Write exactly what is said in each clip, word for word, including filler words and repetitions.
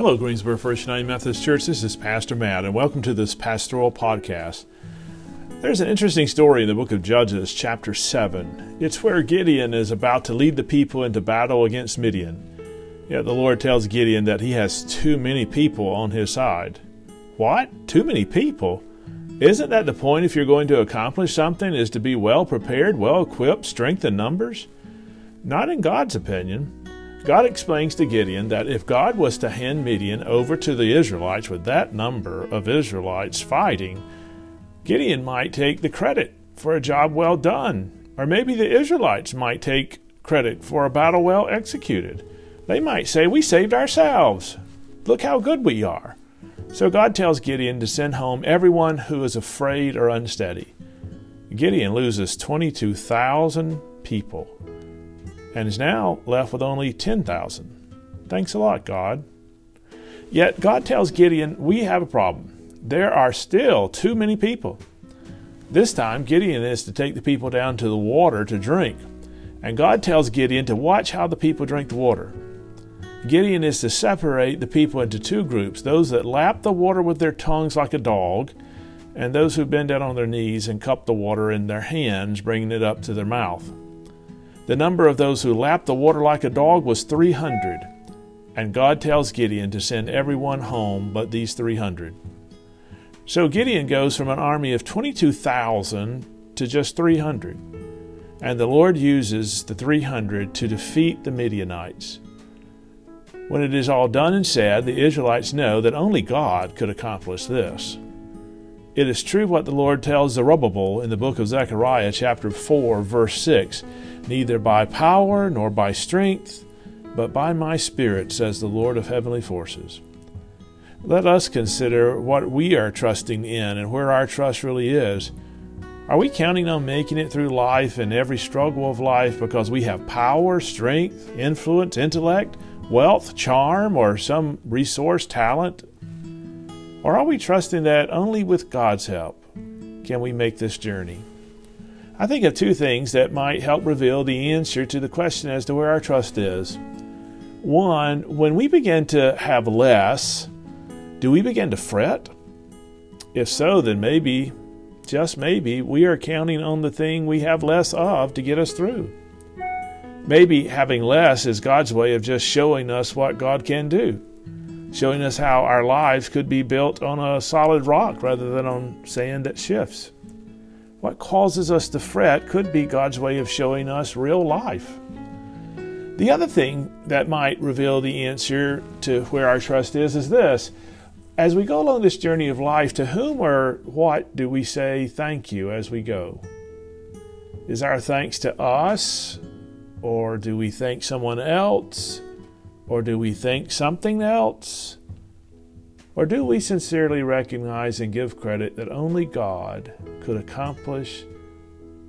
Hello, Greensboro First United Methodist Church. This is Pastor Matt, and welcome to this pastoral podcast. There's an interesting story in the book of Judges, chapter seven. It's where Gideon is about to lead the people into battle against Midian. Yet the Lord tells Gideon that he has too many people on his side. What? Too many people? Isn't that the point if you're going to accomplish something, is to be well prepared, well equipped, strength in numbers? Not in God's opinion. God explains to Gideon that if God was to hand Midian over to the Israelites with that number of Israelites fighting, Gideon might take the credit for a job well done. Or maybe the Israelites might take credit for a battle well executed. They might say, "We saved ourselves. Look how good we are." So God tells Gideon to send home everyone who is afraid or unsteady. Gideon loses twenty-two thousand people and is now left with only ten thousand. Thanks a lot, God. Yet God tells Gideon, we have a problem. There are still too many people. This time, Gideon is to take the people down to the water to drink. And God tells Gideon to watch how the people drink the water. Gideon is to separate the people into two groups, those that lap the water with their tongues like a dog, and those who bend down on their knees and cup the water in their hands, bringing it up to their mouth. The number of those who lapped the water like a dog was three hundred, and God tells Gideon to send everyone home but these three hundred. So Gideon goes from an army of twenty-two thousand to just three hundred, and the Lord uses the three hundred to defeat the Midianites. When it is all done and said, the Israelites know that only God could accomplish this. It is true what the Lord tells Zerubbabel in the book of Zechariah, chapter four, verse six, "Neither by power nor by strength, but by my Spirit, says the Lord of heavenly forces." Let us consider what we are trusting in and where our trust really is. Are we counting on making it through life and every struggle of life because we have power, strength, influence, intellect, wealth, charm, or some resource, talent? Or are we trusting that only with God's help can we make this journey? I think of two things that might help reveal the answer to the question as to where our trust is. One, when we begin to have less, do we begin to fret? If so, then maybe, just maybe, we are counting on the thing we have less of to get us through. Maybe having less is God's way of just showing us what God can do. Showing us how our lives could be built on a solid rock rather than on sand that shifts. What causes us to fret could be God's way of showing us real life. The other thing that might reveal the answer to where our trust is is this. As we go along this journey of life, to whom or what do we say thank you as we go? Is our thanks to us, or do we thank someone else? Or do we think something else? Or do we sincerely recognize and give credit that only God could accomplish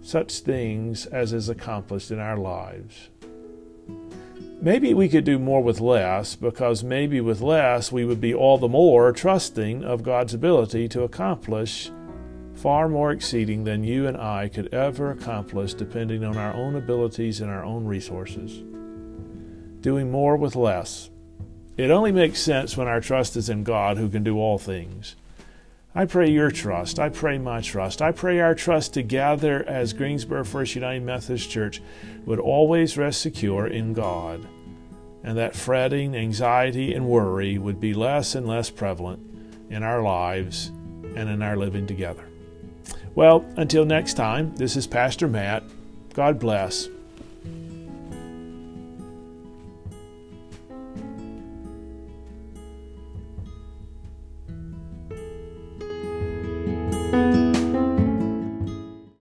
such things as is accomplished in our lives? Maybe we could do more with less, because maybe with less we would be all the more trusting of God's ability to accomplish far more exceeding than you and I could ever accomplish, depending on our own abilities and our own resources. Doing more with less. It only makes sense when our trust is in God, who can do all things. I pray your trust. I pray my trust. I pray our trust together as Greensboro First United Methodist Church would always rest secure in God, and that fretting, anxiety, and worry would be less and less prevalent in our lives and in our living together. Well, until next time, this is Pastor Matt. God bless.